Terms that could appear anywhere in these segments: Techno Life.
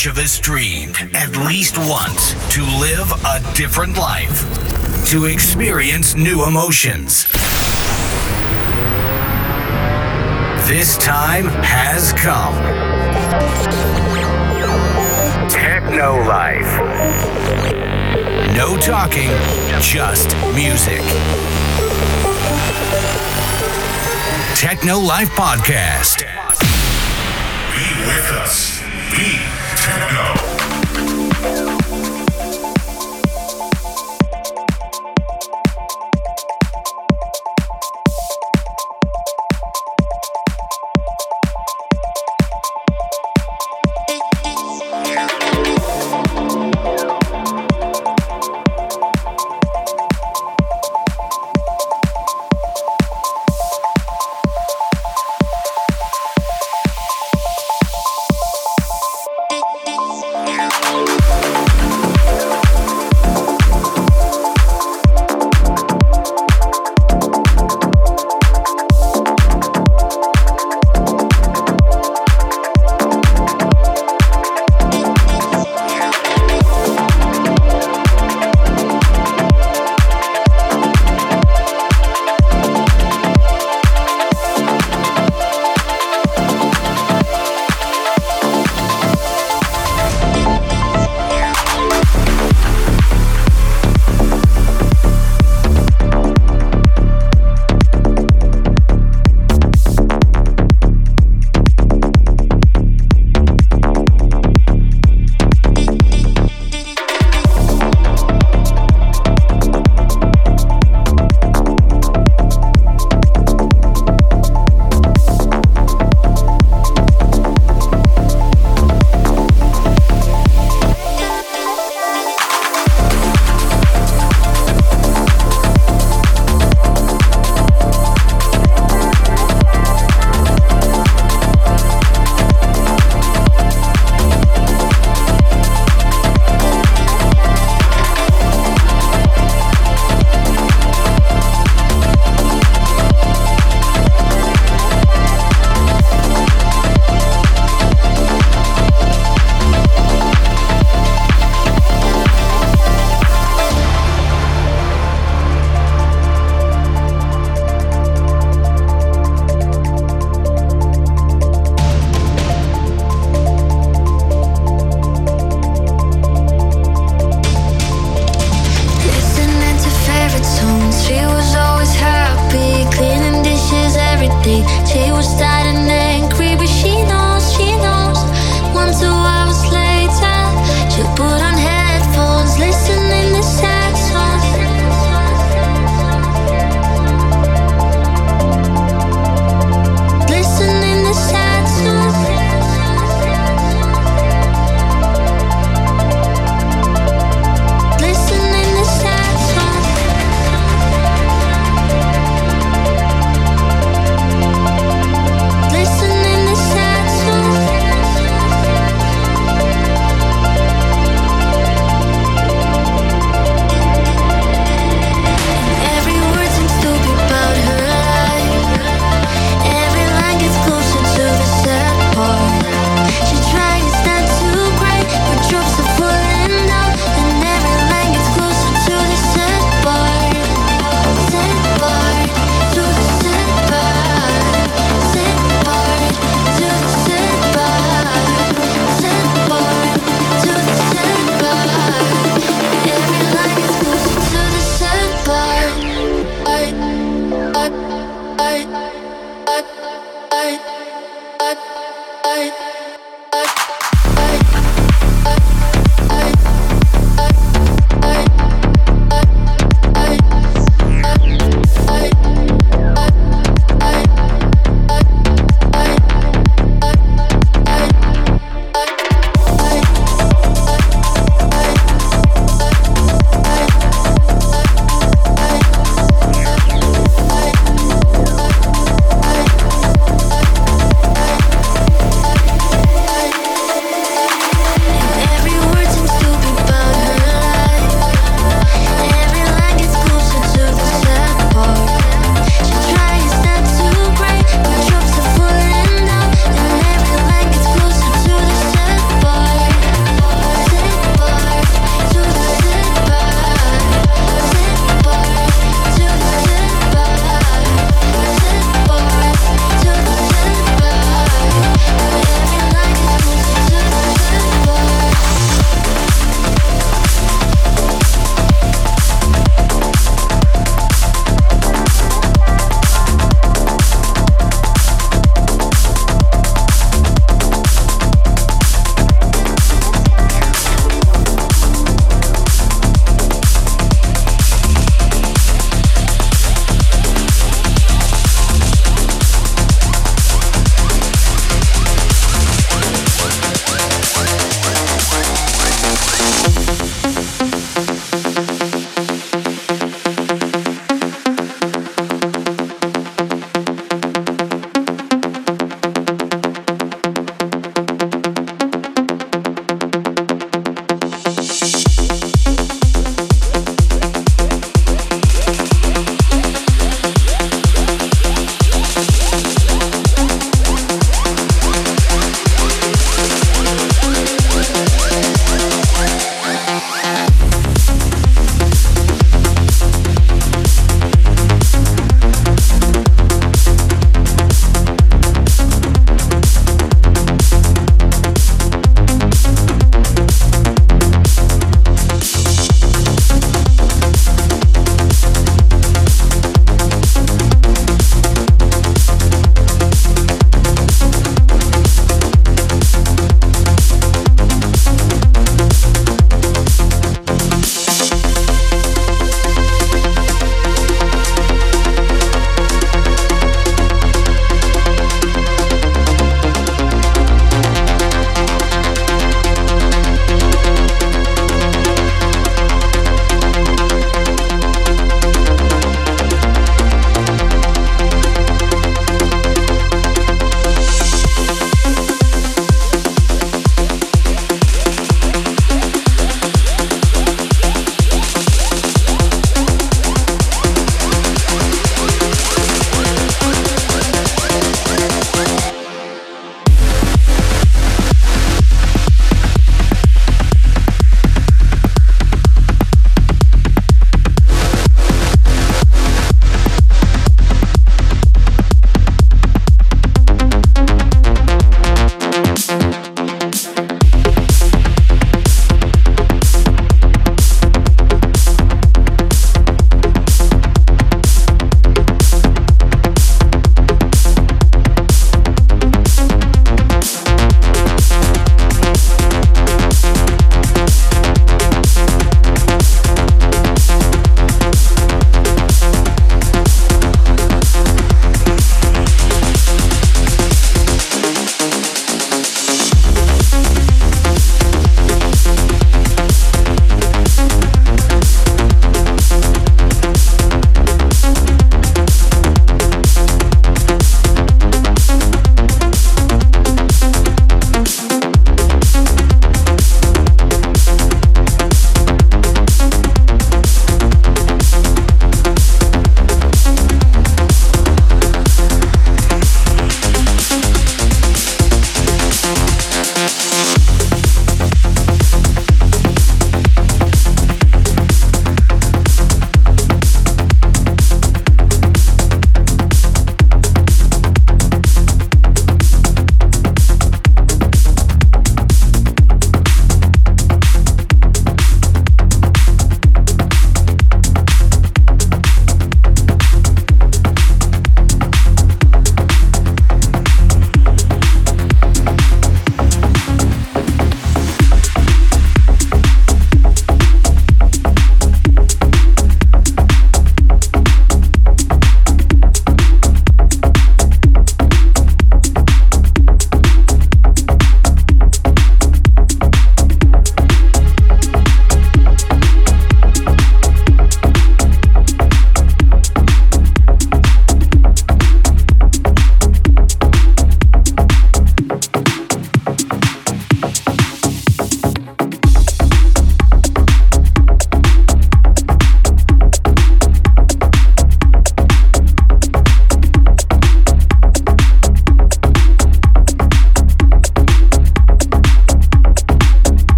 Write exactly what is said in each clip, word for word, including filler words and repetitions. each of us dreamed at least once to live a different life, to experience new emotions. This time has come. Techno Life. No talking, just music. Techno Life Podcast. Be with us. Be Techno.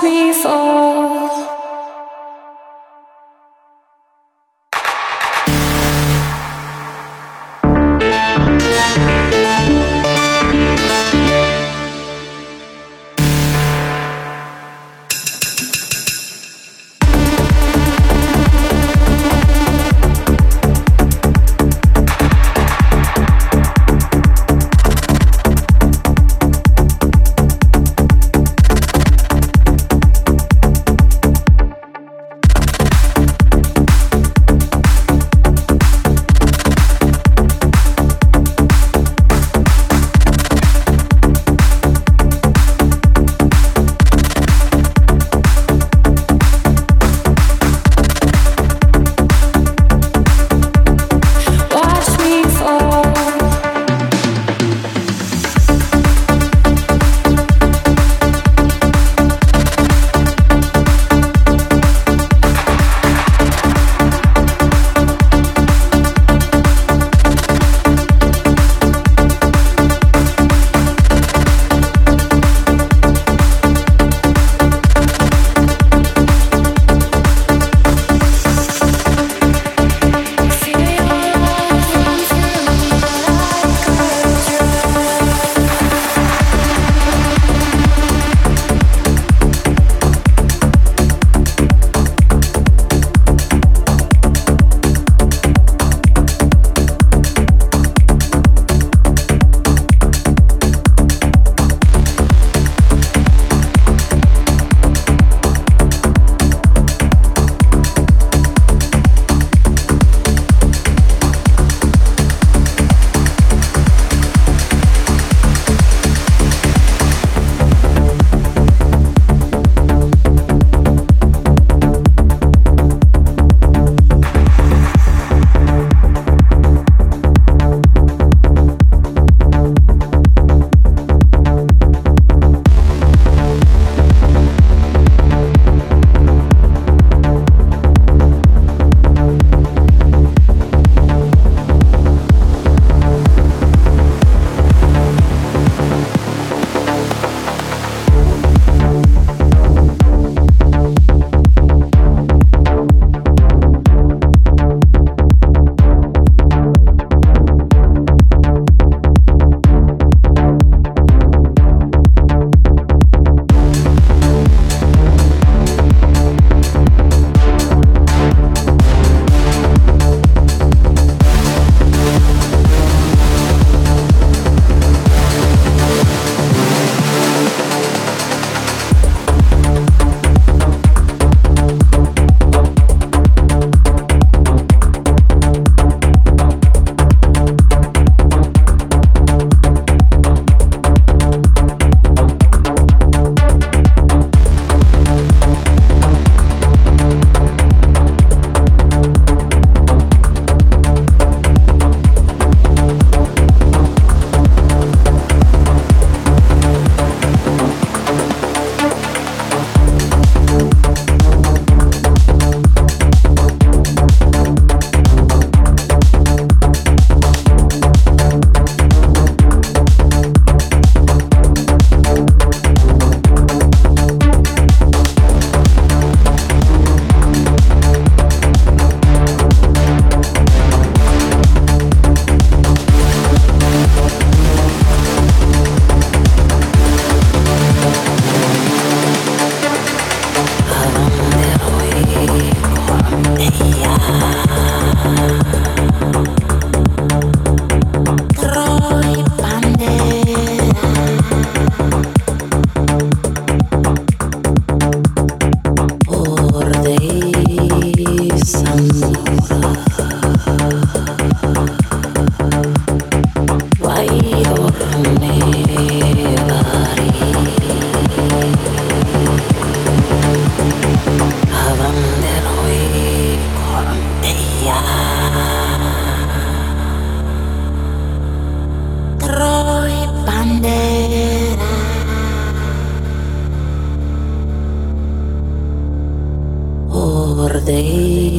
Me fall.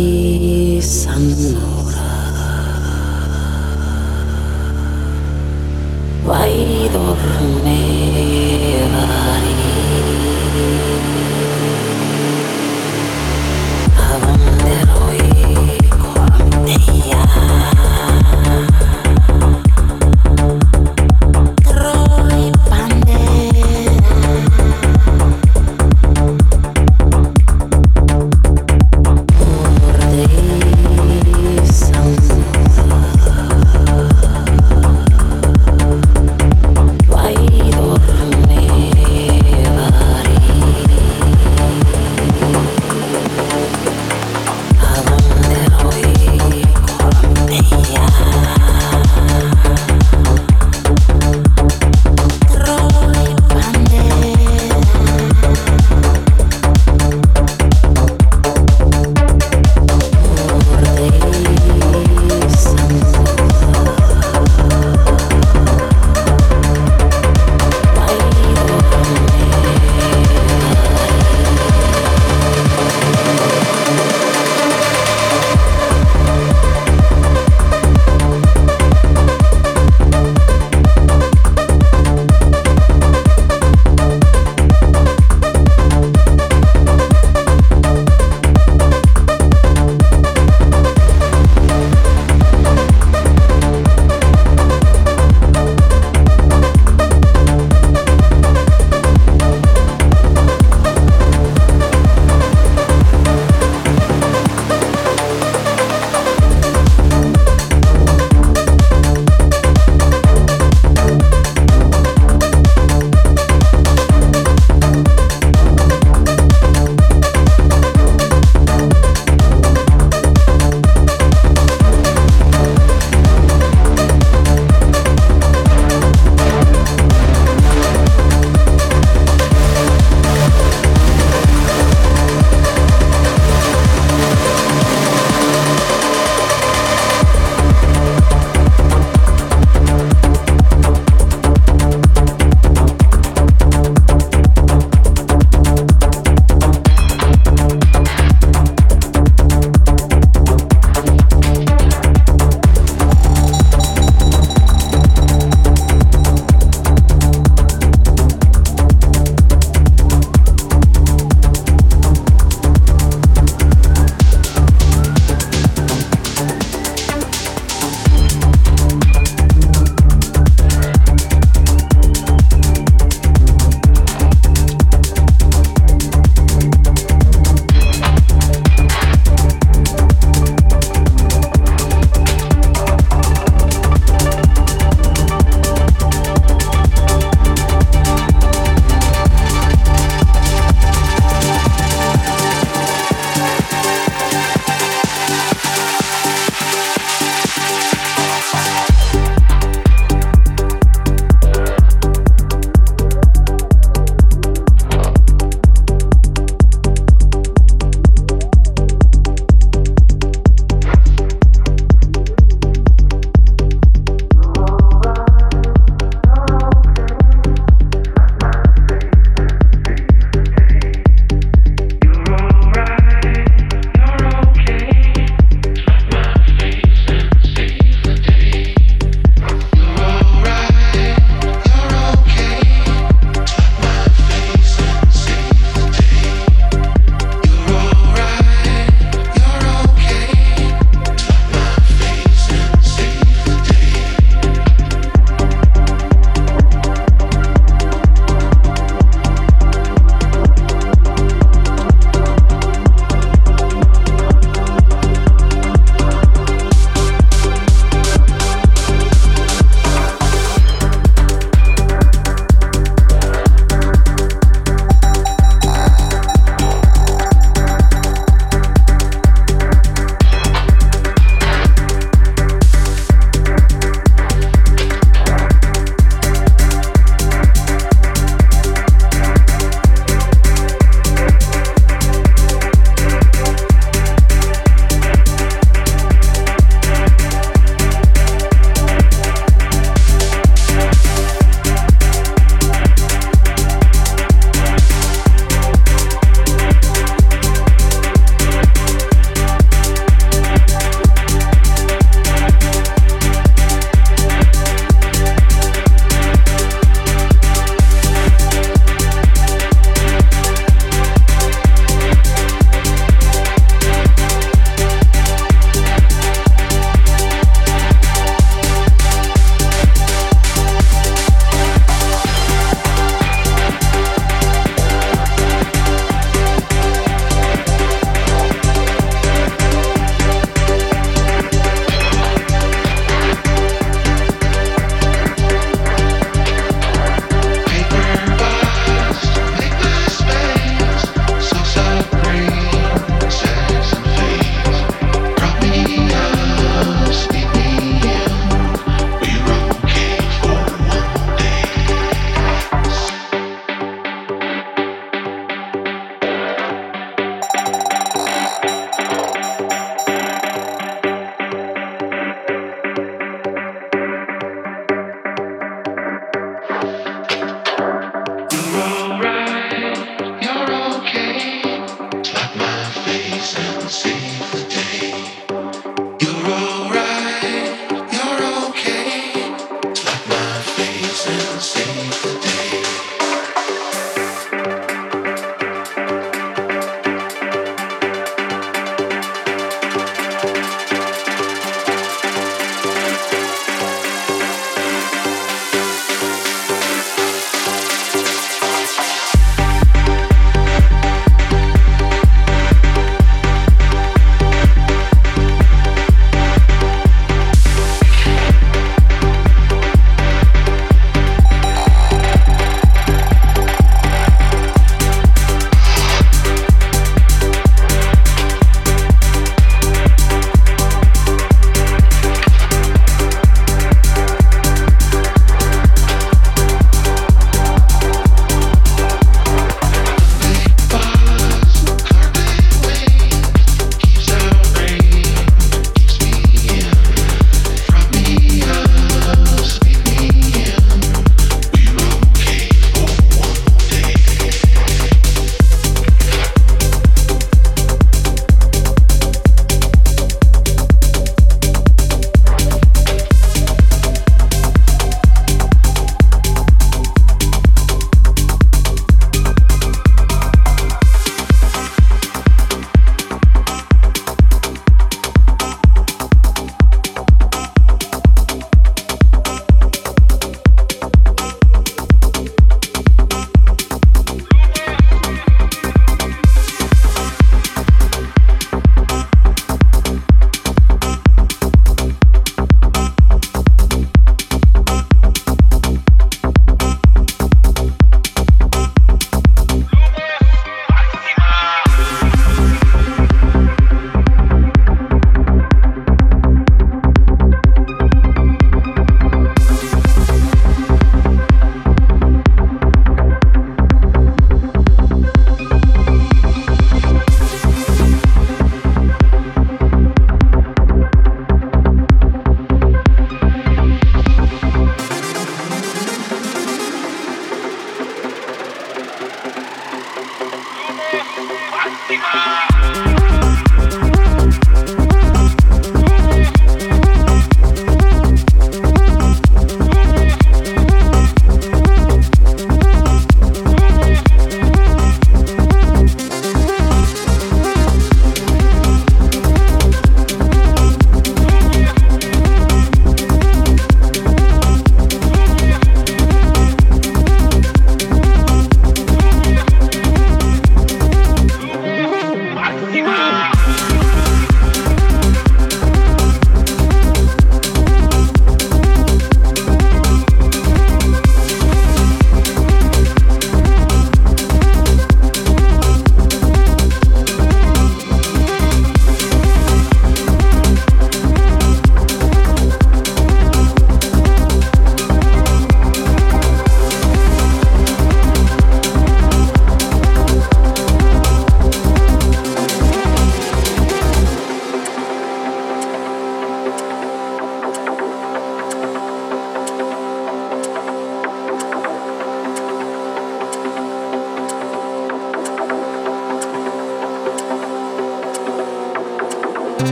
и sonora vai dormir. Bye.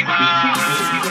Спасибо!